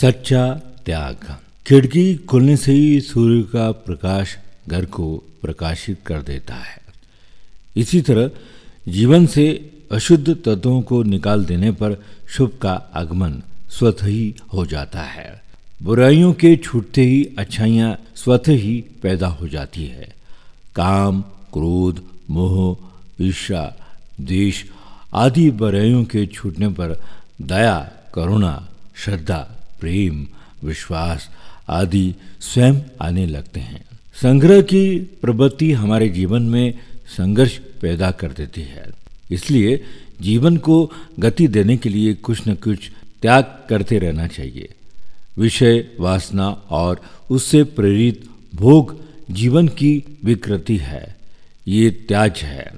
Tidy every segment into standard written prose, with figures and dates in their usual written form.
सच्चा त्याग। खिड़की खुलने से ही सूर्य का प्रकाश घर को प्रकाशित कर देता है। इसी तरह जीवन से अशुद्ध तत्वों को निकाल देने पर शुभ का आगमन स्वतः ही हो जाता है। बुराइयों के छूटते ही अच्छाइयाँ स्वतः ही पैदा हो जाती है। काम, क्रोध, मोह, ईर्ष्या, द्वेष आदि बुराइयों के छूटने पर दया, करुणा, श्रद्धा, प्रेम, विश्वास आदि स्वयं आने लगते हैं। संग्रह की प्रवृत्ति हमारे जीवन में संघर्ष पैदा कर देती है। इसलिए जीवन को गति देने के लिए कुछ न कुछ त्याग करते रहना चाहिए। विषय, वासना और उससे प्रेरित भोग जीवन की विकृति है, ये त्याज है,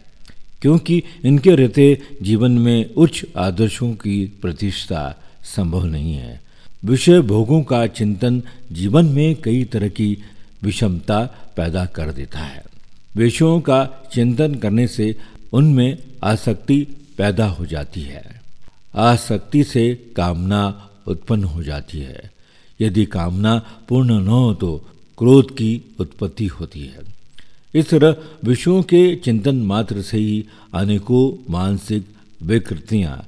क्योंकि इनके रहते जीवन में उच्च आदर्शों की प्रतिष्ठा संभव नहीं है। विषय भोगों का चिंतन जीवन में कई तरह की विषमता पैदा कर देता है। विषयों का चिंतन करने से उनमें आसक्ति पैदा हो जाती है। आसक्ति से कामना उत्पन्न हो जाती है। यदि कामना पूर्ण न हो तो क्रोध की उत्पत्ति होती है। इस तरह विषयों के चिंतन मात्र से ही अनेकों मानसिक विकृतियां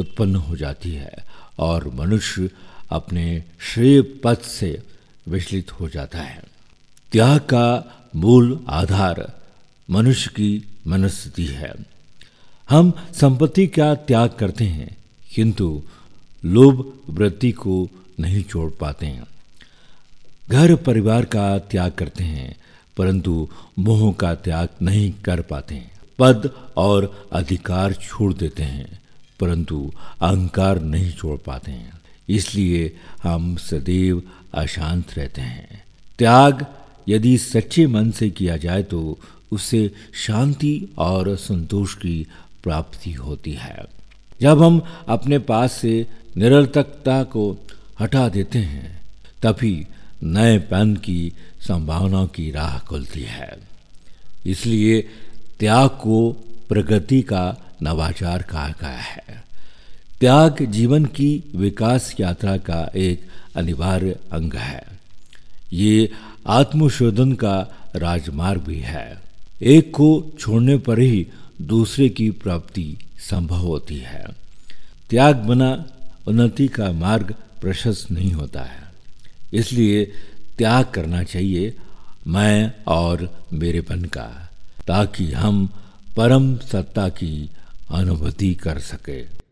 उत्पन्न हो जाती है और मनुष्य अपने श्रेय पथ से विचलित हो जाता है। त्याग का मूल आधार मनुष्य की मनस्थिति है। हम संपत्ति का त्याग करते हैं, किंतु लोभ वृत्ति को नहीं छोड़ पाते हैं। घर परिवार का त्याग करते हैं, परंतु मोह का त्याग नहीं कर पाते हैं। पद और अधिकार छोड़ देते हैं, परंतु अहंकार नहीं छोड़ पाते हैं। इसलिए हम सदैव अशांत रहते हैं। त्याग यदि सच्चे मन से किया जाए तो उससे शांति और संतोष की प्राप्ति होती है। जब हम अपने पास से निरर्थकता को हटा देते हैं, तभी नएपन की संभावनाओं की राह खुलती है। इसलिए त्याग को प्रगति का नवाचार कहा गया है। त्याग जीवन की विकास यात्रा का एक अनिवार्य अंग है। ये आत्मशोधन का राजमार्ग भी है। एक को छोड़ने पर ही दूसरे की प्राप्ति संभव होती है। त्याग बिना उन्नति का मार्ग प्रशस्त नहीं होता है। इसलिए त्याग करना चाहिए मैं और मेरेपन का, ताकि हम परम सत्ता की अनुभूति कर सके।